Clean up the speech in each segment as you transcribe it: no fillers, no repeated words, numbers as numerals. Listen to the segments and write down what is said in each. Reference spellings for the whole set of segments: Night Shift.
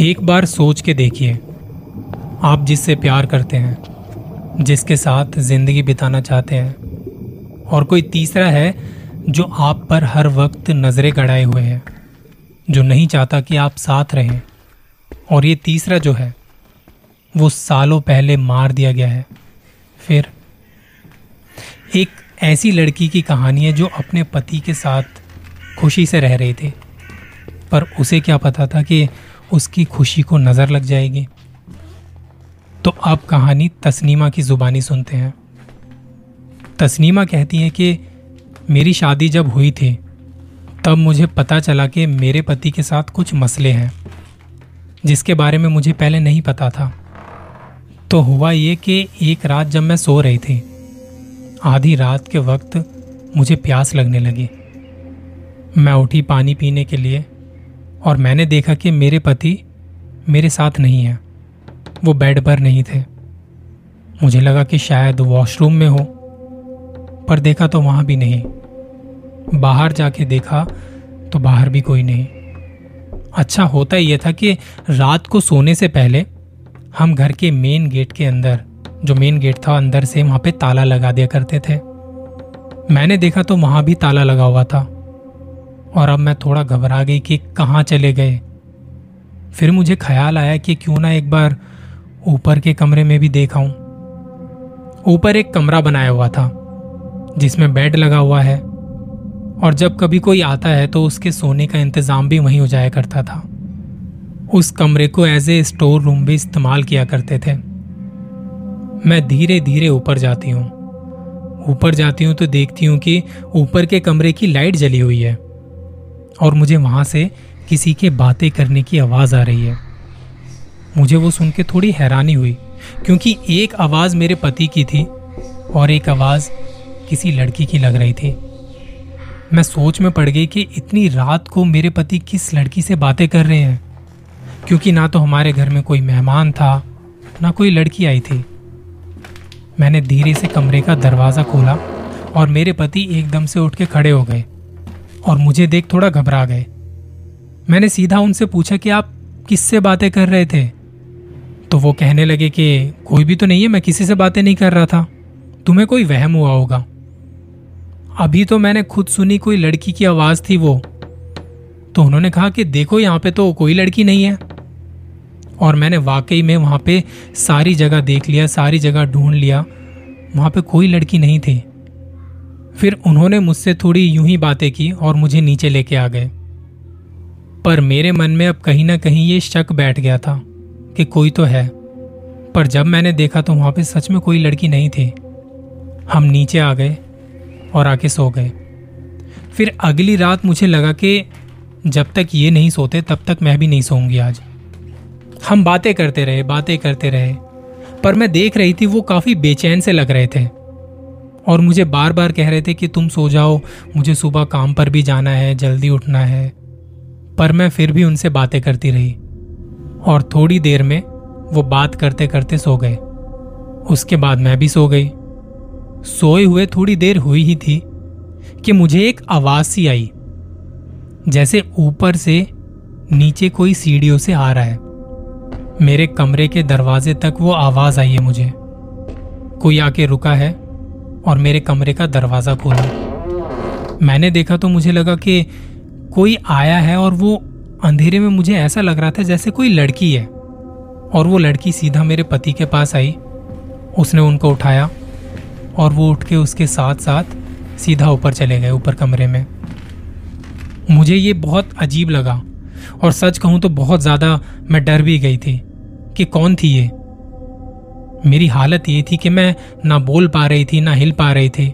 एक बार सोच के देखिए, आप जिससे प्यार करते हैं, जिसके साथ ज़िंदगी बिताना चाहते हैं, और कोई तीसरा है जो आप पर हर वक्त नज़रें गड़ाए हुए है, जो नहीं चाहता कि आप साथ रहें, और ये तीसरा जो है वो सालों पहले मार दिया गया है। फिर एक ऐसी लड़की की कहानी है जो अपने पति के साथ खुशी से रह रही थी, पर उसे क्या पता था कि उसकी खुशी को नज़र लग जाएगी। तो आप कहानी तस्नीमा की ज़ुबानी सुनते हैं। तस्नीमा कहती है कि मेरी शादी जब हुई थी तब मुझे पता चला कि मेरे पति के साथ कुछ मसले हैं जिसके बारे में मुझे पहले नहीं पता था। तो हुआ ये कि एक रात जब मैं सो रही थी, आधी रात के वक्त मुझे प्यास लगने लगी। मैं उठी पानी पीने के लिए और मैंने देखा कि मेरे पति मेरे साथ नहीं है, वो बेड पर नहीं थे। मुझे लगा कि शायद वॉशरूम में हो, पर देखा तो वहाँ भी नहीं। बाहर जाके देखा तो बाहर भी कोई नहीं। अच्छा होता यह था कि रात को सोने से पहले हम घर के मेन गेट के अंदर, जो मेन गेट था अंदर से, वहाँ पे ताला लगा दिया करते थे। मैंने देखा तो वहाँ भी ताला लगा हुआ था और अब मैं थोड़ा घबरा गई कि कहाँ चले गए। फिर मुझे ख्याल आया कि क्यों ना एक बार ऊपर के कमरे में भी देखा हूं। ऊपर एक कमरा बनाया हुआ था जिसमें बेड लगा हुआ है और जब कभी कोई आता है तो उसके सोने का इंतज़ाम भी वहीं हो जाया करता था। उस कमरे को एज ए स्टोर रूम भी इस्तेमाल किया करते थे। मैं धीरे धीरे ऊपर जाती हूँ तो देखती हूँ कि ऊपर के कमरे की लाइट जली हुई है और मुझे वहाँ से किसी के बातें करने की आवाज़ आ रही है। मुझे वो सुन के थोड़ी हैरानी हुई क्योंकि एक आवाज़ मेरे पति की थी और एक आवाज़ किसी लड़की की लग रही थी। मैं सोच में पड़ गई कि इतनी रात को मेरे पति किस लड़की से बातें कर रहे हैं, क्योंकि ना तो हमारे घर में कोई मेहमान था ना कोई लड़की आई थी। मैंने धीरे से कमरे का दरवाज़ा खोला और मेरे पति एकदम से उठ के खड़े हो गए और मुझे देख थोड़ा घबरा गए। मैंने सीधा उनसे पूछा कि आप किससे बातें कर रहे थे, तो वो कहने लगे कि कोई भी तो नहीं है, मैं किसी से बातें नहीं कर रहा था, तुम्हें कोई वहम हुआ होगा, अभी तो मैंने खुद सुनी कोई लड़की की आवाज़ थी वो। तो उन्होंने कहा कि देखो यहाँ पे तो कोई लड़की नहीं है। और मैंने वाकई में वहाँ पे सारी जगह देख लिया, सारी जगह ढूंढ लिया, वहाँ पे कोई लड़की नहीं थी। फिर उन्होंने मुझसे थोड़ी यूं ही बातें की और मुझे नीचे लेके आ गए। पर मेरे मन में अब कहीं ना कहीं ये शक बैठ गया था कि कोई तो है, पर जब मैंने देखा तो वहाँ पे सच में कोई लड़की नहीं थी। हम नीचे आ गए और आके सो गए। फिर अगली रात मुझे लगा कि जब तक ये नहीं सोते तब तक मैं भी नहीं सोऊंगी आज। हम बातें करते रहे, पर मैं देख रही थी वो काफ़ी बेचैन से लग रहे थे और मुझे बार बार कह रहे थे कि तुम सो जाओ, मुझे सुबह काम पर भी जाना है, जल्दी उठना है। पर मैं फिर भी उनसे बातें करती रही और थोड़ी देर में वो बात करते करते सो गए। उसके बाद मैं भी सो गई। सोए हुए थोड़ी देर हुई ही थी कि मुझे एक आवाज़ सी आई, जैसे ऊपर से नीचे कोई सीढ़ियों से आ रहा है। मेरे कमरे के दरवाजे तक वो आवाज़ आई है, मुझे कोई आके रुका है और मेरे कमरे का दरवाज़ा खोला। मैंने देखा तो मुझे लगा कि कोई आया है और वो अंधेरे में मुझे ऐसा लग रहा था जैसे कोई लड़की है। और वो लड़की सीधा मेरे पति के पास आई, उसने उनको उठाया और वो उठ के उसके साथ साथ सीधा ऊपर चले गए, ऊपर कमरे में। मुझे ये बहुत अजीब लगा और सच कहूँ तो बहुत ज़्यादा मैं डर भी गई थी कि कौन थी ये। मेरी हालत ये थी कि मैं ना बोल पा रही थी ना हिल पा रही थी।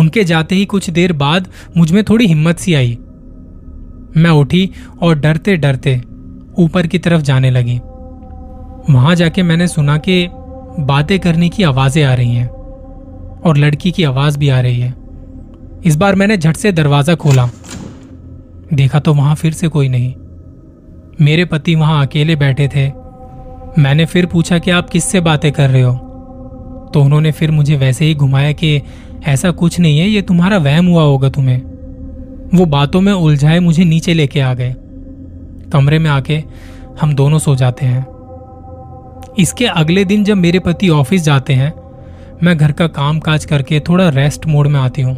उनके जाते ही कुछ देर बाद मुझ में थोड़ी हिम्मत सी आई। मैं उठी और डरते डरते ऊपर की तरफ जाने लगी। वहाँ जाके मैंने सुना कि बातें करने की आवाज़ें आ रही हैं और लड़की की आवाज़ भी आ रही है। इस बार मैंने झट से दरवाज़ा खोला, देखा तो वहाँ फिर से कोई नहीं। मेरे पति वहाँ अकेले बैठे थे। मैंने फिर पूछा कि आप किससे बातें कर रहे हो, तो उन्होंने फिर मुझे वैसे ही घुमाया कि ऐसा कुछ नहीं है, ये तुम्हारा वहम हुआ होगा तुम्हें। वो बातों में उलझाए मुझे नीचे लेके आ गए। कमरे में आके हम दोनों सो जाते हैं। इसके अगले दिन जब मेरे पति ऑफिस जाते हैं, मैं घर का काम काज करके थोड़ा रेस्ट मोड में आती हूँ।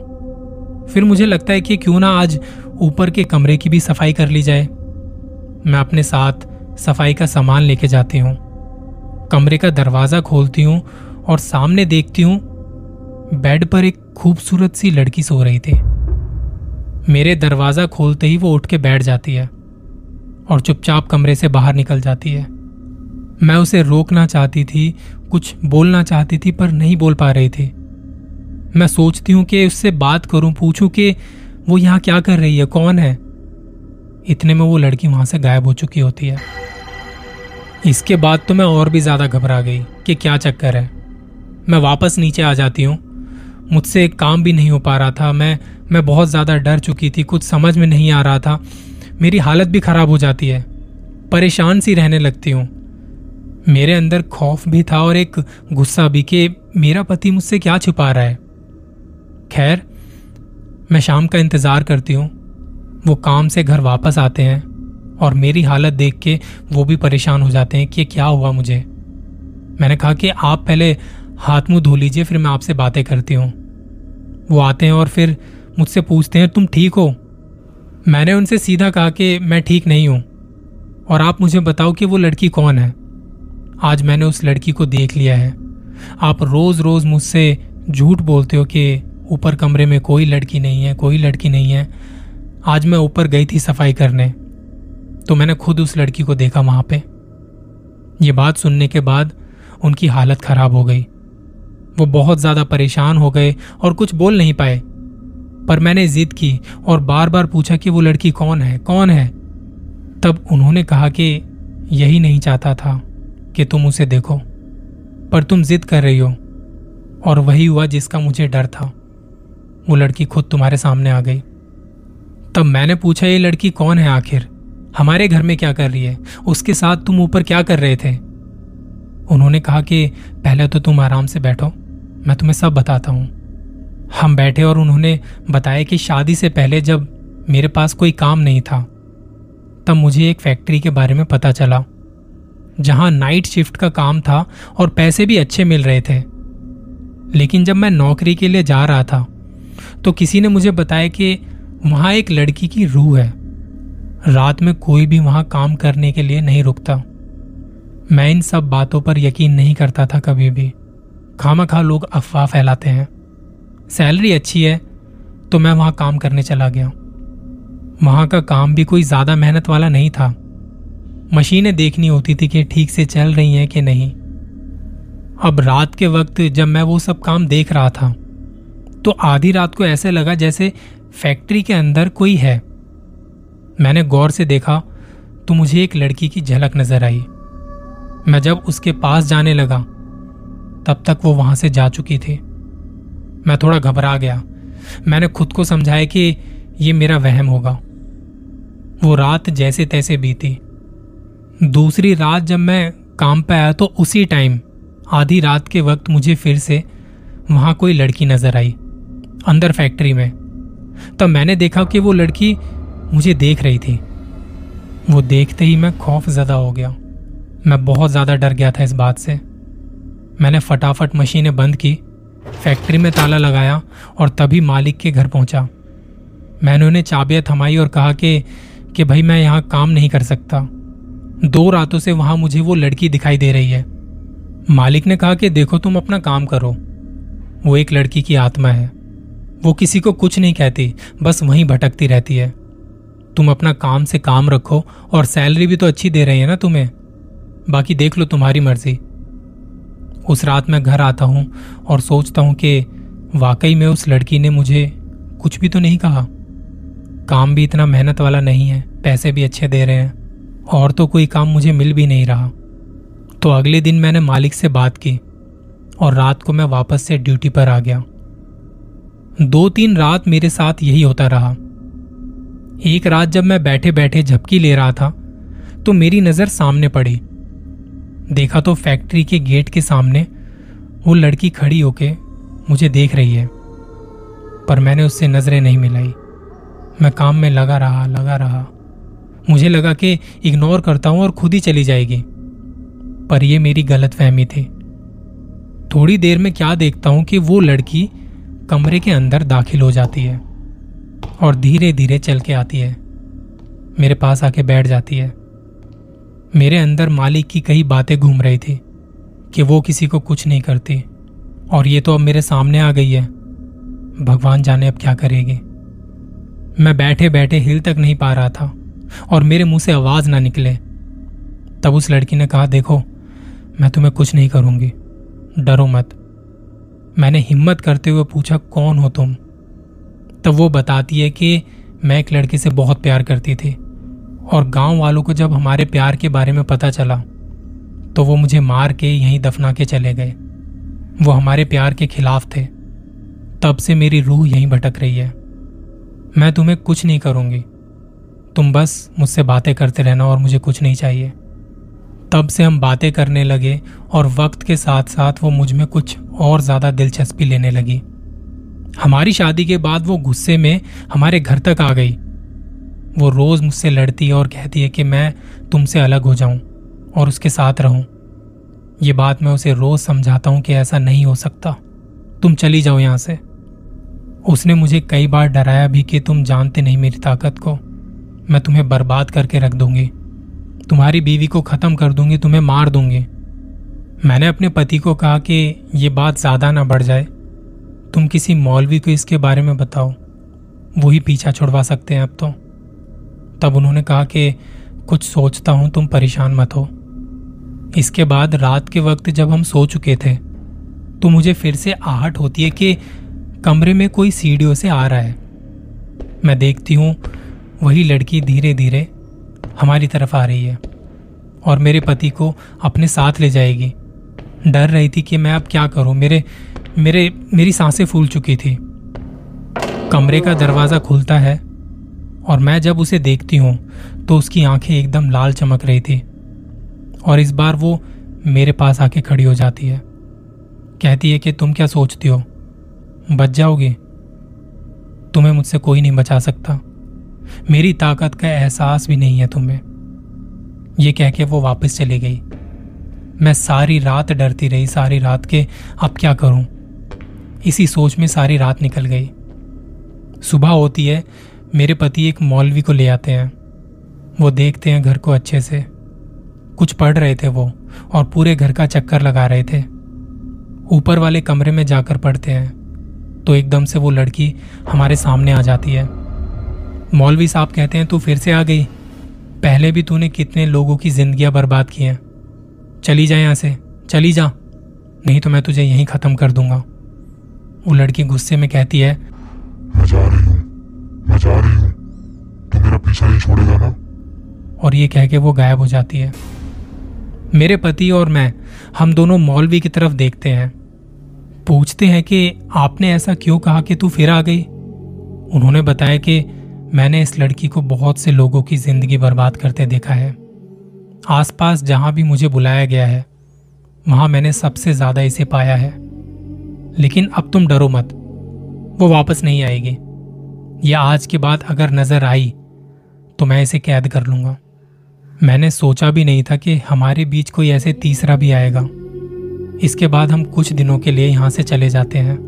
फिर मुझे लगता है कि क्यों ना आज ऊपर के कमरे की भी सफाई कर ली जाए। मैं अपने साथ सफाई का सामान लेके जाती हूँ, कमरे का दरवाज़ा खोलती हूँ और सामने देखती हूँ बेड पर एक खूबसूरत सी लड़की सो रही थी। मेरे दरवाज़ा खोलते ही वो उठ के बैठ जाती है और चुपचाप कमरे से बाहर निकल जाती है। मैं उसे रोकना चाहती थी, कुछ बोलना चाहती थी, पर नहीं बोल पा रही थी। मैं सोचती हूँ कि उससे बात करूँ, पूछूँ कि वो यहाँ क्या कर रही है, कौन है। इतने में वो लड़की वहाँ से गायब हो चुकी होती है। इसके बाद तो मैं और भी ज़्यादा घबरा गई कि क्या चक्कर है। मैं वापस नीचे आ जाती हूँ। मुझसे एक काम भी नहीं हो पा रहा था। मैं बहुत ज़्यादा डर चुकी थी, कुछ समझ में नहीं आ रहा था। मेरी हालत भी ख़राब हो जाती है, परेशान सी रहने लगती हूँ। मेरे अंदर खौफ भी था और एक गुस्सा भी कि मेरा पति मुझसे क्या छुपा रहा है। खैर, मैं शाम का इंतज़ार करती हूँ। वो काम से घर वापस आते हैं और मेरी हालत देख के वो भी परेशान हो जाते हैं कि क्या हुआ मुझे। मैंने कहा कि आप पहले हाथ मुंह धो लीजिए, फिर मैं आपसे बातें करती हूँ। वो आते हैं और फिर मुझसे पूछते हैं, तुम ठीक हो? मैंने उनसे सीधा कहा कि मैं ठीक नहीं हूँ और आप मुझे बताओ कि वो लड़की कौन है। आज मैंने उस लड़की को देख लिया है। आप रोज़ रोज़ मुझसे झूठ बोलते हो कि ऊपर कमरे में कोई लड़की नहीं है, कोई लड़की नहीं है। आज मैं ऊपर गई थी सफाई करने तो मैंने खुद उस लड़की को देखा वहाँ पे। ये बात सुनने के बाद उनकी हालत ख़राब हो गई। वो बहुत ज़्यादा परेशान हो गए और कुछ बोल नहीं पाए। पर मैंने ज़िद की और बार बार पूछा कि वो लड़की कौन है, कौन है। तब उन्होंने कहा कि यही नहीं चाहता था कि तुम उसे देखो, पर तुम जिद कर रही हो और वही हुआ जिसका मुझे डर था। वो लड़की खुद तुम्हारे सामने आ गई। तब मैंने पूछा, ये लड़की कौन है, आखिर हमारे घर में क्या कर रही है, उसके साथ तुम ऊपर क्या कर रहे थे? उन्होंने कहा कि पहले तो तुम आराम से बैठो, मैं तुम्हें सब बताता हूँ। हम बैठे और उन्होंने बताया कि शादी से पहले जब मेरे पास कोई काम नहीं था, तब मुझे एक फैक्ट्री के बारे में पता चला जहाँ नाइट शिफ्ट का काम था और पैसे भी अच्छे मिल रहे थे। लेकिन जब मैं नौकरी के लिए जा रहा था तो किसी ने मुझे बताया कि वहाँ एक लड़की की रूह है, रात में कोई भी वहाँ काम करने के लिए नहीं रुकता। मैं इन सब बातों पर यकीन नहीं करता था कभी भी। खामखा लोग अफवाह फैलाते हैं। सैलरी अच्छी है तो मैं वहाँ काम करने चला गया। वहाँ का काम भी कोई ज़्यादा मेहनत वाला नहीं था। मशीनें देखनी होती थी कि ठीक से चल रही हैं कि नहीं। अब रात के वक्त जब मैं वो सब काम देख रहा था तो आधी रात को ऐसे लगा जैसे फैक्ट्री के अंदर कोई है। मैंने गौर से देखा तो मुझे एक लड़की की झलक नजर आई। मैं जब उसके पास जाने लगा तब तक वो वहां से जा चुकी थी। मैं थोड़ा घबरा गया। मैंने खुद को समझाया कि ये मेरा वहम होगा। वो रात जैसे तैसे बीती। दूसरी रात जब मैं काम पे आया तो उसी टाइम आधी रात के वक्त मुझे फिर से वहाँ कोई लड़की नज़र आई अंदर फैक्ट्री में। तब मैंने देखा कि वो लड़की मुझे देख रही थी। वो देखते ही मैं खौफज़दा हो गया। मैं बहुत ज़्यादा डर गया था इस बात से। मैंने फटाफट मशीनें बंद की, फैक्ट्री में ताला लगाया और तभी मालिक के घर पहुँचा। मैंने उन्हें चाबियाँ थमाई और कहा कि भाई मैं यहाँ काम नहीं कर सकता, 2 रातों से वहां मुझे वो लड़की दिखाई दे रही है। मालिक ने कहा कि देखो तुम अपना काम करो, वो एक लड़की की आत्मा है, वो किसी को कुछ नहीं कहती, बस वहीं भटकती रहती है। तुम अपना काम से काम रखो और सैलरी भी तो अच्छी दे रही है ना तुम्हें, बाकी देख लो तुम्हारी मर्जी। उस रात मैं घर आता हूं और सोचता हूं कि वाकई में उस लड़की ने मुझे कुछ भी तो नहीं कहा। काम भी इतना मेहनत वाला नहीं है, पैसे भी अच्छे दे रहे हैं और तो कोई काम मुझे मिल भी नहीं रहा। तो अगले दिन मैंने मालिक से बात की और रात को मैं वापस से ड्यूटी पर आ गया। 2-3 रात मेरे साथ यही होता रहा। एक रात जब मैं बैठे बैठे झपकी ले रहा था तो मेरी नज़र सामने पड़ी। देखा तो फैक्ट्री के गेट के सामने वो लड़की खड़ी होके मुझे देख रही है, पर मैंने उससे नज़रें नहीं मिलाई। मैं काम में लगा रहा मुझे लगा कि इग्नोर करता हूं और खुद ही चली जाएगी, पर यह मेरी गलतफहमी थी। थोड़ी देर में क्या देखता हूं कि वो लड़की कमरे के अंदर दाखिल हो जाती है और धीरे धीरे चल के आती है, मेरे पास आके बैठ जाती है। मेरे अंदर मालिक की कई बातें घूम रही थी कि वो किसी को कुछ नहीं करती, और ये तो अब मेरे सामने आ गई है। भगवान जाने अब क्या करेगी। मैं बैठे बैठे हिल तक नहीं पा रहा था और मेरे मुंह से आवाज ना निकले। तब उस लड़की ने कहा, देखो मैं तुम्हें कुछ नहीं करूंगी, डरो मत। मैंने हिम्मत करते हुए पूछा, कौन हो तुम? तब वो बताती है कि मैं एक लड़के से बहुत प्यार करती थी, और गांव वालों को जब हमारे प्यार के बारे में पता चला तो वो मुझे मार के यहीं दफना के चले गए। वो हमारे प्यार के खिलाफ थे। तब से मेरी रूह यहीं भटक रही है। मैं तुम्हें कुछ नहीं करूंगी, तुम बस मुझसे बातें करते रहना, और मुझे कुछ नहीं चाहिए। तब से हम बातें करने लगे, और वक्त के साथ साथ वो मुझ में कुछ और ज़्यादा दिलचस्पी लेने लगी। हमारी शादी के बाद वो गुस्से में हमारे घर तक आ गई। वो रोज़ मुझसे लड़ती है और कहती है कि मैं तुमसे अलग हो जाऊं और उसके साथ रहूं। ये बात मैं उसे रोज़ समझाता हूं कि ऐसा नहीं हो सकता, तुम चली जाओ यहाँ से। उसने मुझे कई बार डराया भी कि तुम जानते नहीं मेरी ताकत को, मैं तुम्हें बर्बाद करके रख दूंगी, तुम्हारी बीवी को ख़त्म कर दूंगी, तुम्हें मार दूंगी। मैंने अपने पति को कहा कि ये बात ज़्यादा ना बढ़ जाए, तुम किसी मौलवी को इसके बारे में बताओ, वही पीछा छुड़वा सकते हैं अब तो। तब उन्होंने कहा कि कुछ सोचता हूँ, तुम परेशान मत हो। इसके बाद रात के वक्त जब हम सो चुके थे तो मुझे फिर से आहट होती है कि कमरे में कोई सीढ़ियों से आ रहा है। मैं देखती हूँ वही लड़की धीरे धीरे हमारी तरफ आ रही है और मेरे पति को अपने साथ ले जाएगी। डर रही थी कि मैं अब क्या करूँ, मेरी सांसें फूल चुकी थी। कमरे का दरवाज़ा खुलता है और मैं जब उसे देखती हूँ तो उसकी आंखें एकदम लाल चमक रही थी, और इस बार वो मेरे पास आके खड़ी हो जाती है। कहती है कि तुम क्या सोचती हो, बच जाओगी, तुम्हें मुझसे कोई नहीं बचा सकता, मेरी ताकत का एहसास भी नहीं है तुम्हें। ये कह के वो वापस चली गई। मैं सारी रात डरती रही, सारी रात के अब क्या करूं, इसी सोच में सारी रात निकल गई। सुबह होती है, मेरे पति एक मौलवी को ले आते हैं। वो देखते हैं घर को अच्छे से, कुछ पढ़ रहे थे वो, और पूरे घर का चक्कर लगा रहे थे। ऊपर वाले कमरे में जाकर पढ़ते हैं तो एकदम से वो लड़की हमारे सामने आ जाती है। मौलवी साहब कहते हैं, तू फिर से आ गई, पहले भी तूने कितने लोगों की जिंदगियां बर्बाद की हैं, चली जा यहाँ से, चली जा, नहीं तो मैं तुझे यहीं ख़त्म कर दूंगा। वो लड़की गुस्से में कहती है, मैं जा रही हूँ, मैं जा रही हूँ, तू मेरा पीछा नहीं छोड़ेगा ना? और ये कह के वो गायब हो जाती है। मेरे पति और मैं, हम दोनों मौलवी की तरफ देखते हैं, पूछते हैं कि आपने ऐसा क्यों कहा कि तू फिर आ गई? उन्होंने बताया कि मैंने इस लड़की को बहुत से लोगों की ज़िंदगी बर्बाद करते देखा है। आसपास जहाँ भी मुझे बुलाया गया है वहाँ मैंने सबसे ज़्यादा इसे पाया है। लेकिन अब तुम डरो मत, वो वापस नहीं आएगी। यह आज के बाद अगर नज़र आई तो मैं इसे कैद कर लूँगा। मैंने सोचा भी नहीं था कि हमारे बीच कोई ऐसे तीसरा भी आएगा। इसके बाद हम कुछ दिनों के लिए यहाँ से चले जाते हैं।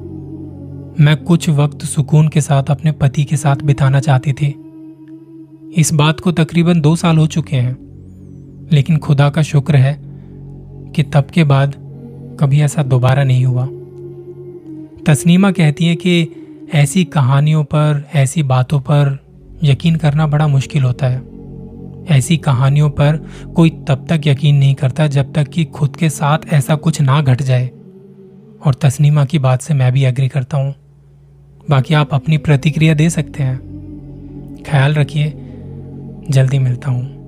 मैं कुछ वक्त सुकून के साथ अपने पति के साथ बिताना चाहती थी। इस बात को तकरीबन 2 साल हो चुके हैं, लेकिन खुदा का शुक्र है कि तब के बाद कभी ऐसा दोबारा नहीं हुआ। तस्नीमा कहती है कि ऐसी कहानियों पर, ऐसी बातों पर यकीन करना बड़ा मुश्किल होता है। ऐसी कहानियों पर कोई तब तक यकीन नहीं करता जब तक कि खुद के साथ ऐसा कुछ ना घट जाए, और तस्नीमा की बात से मैं भी एग्री करता हूँ। बाकी आप अपनी प्रतिक्रिया दे सकते हैं। ख्याल रखिए, जल्दी मिलता हूँ।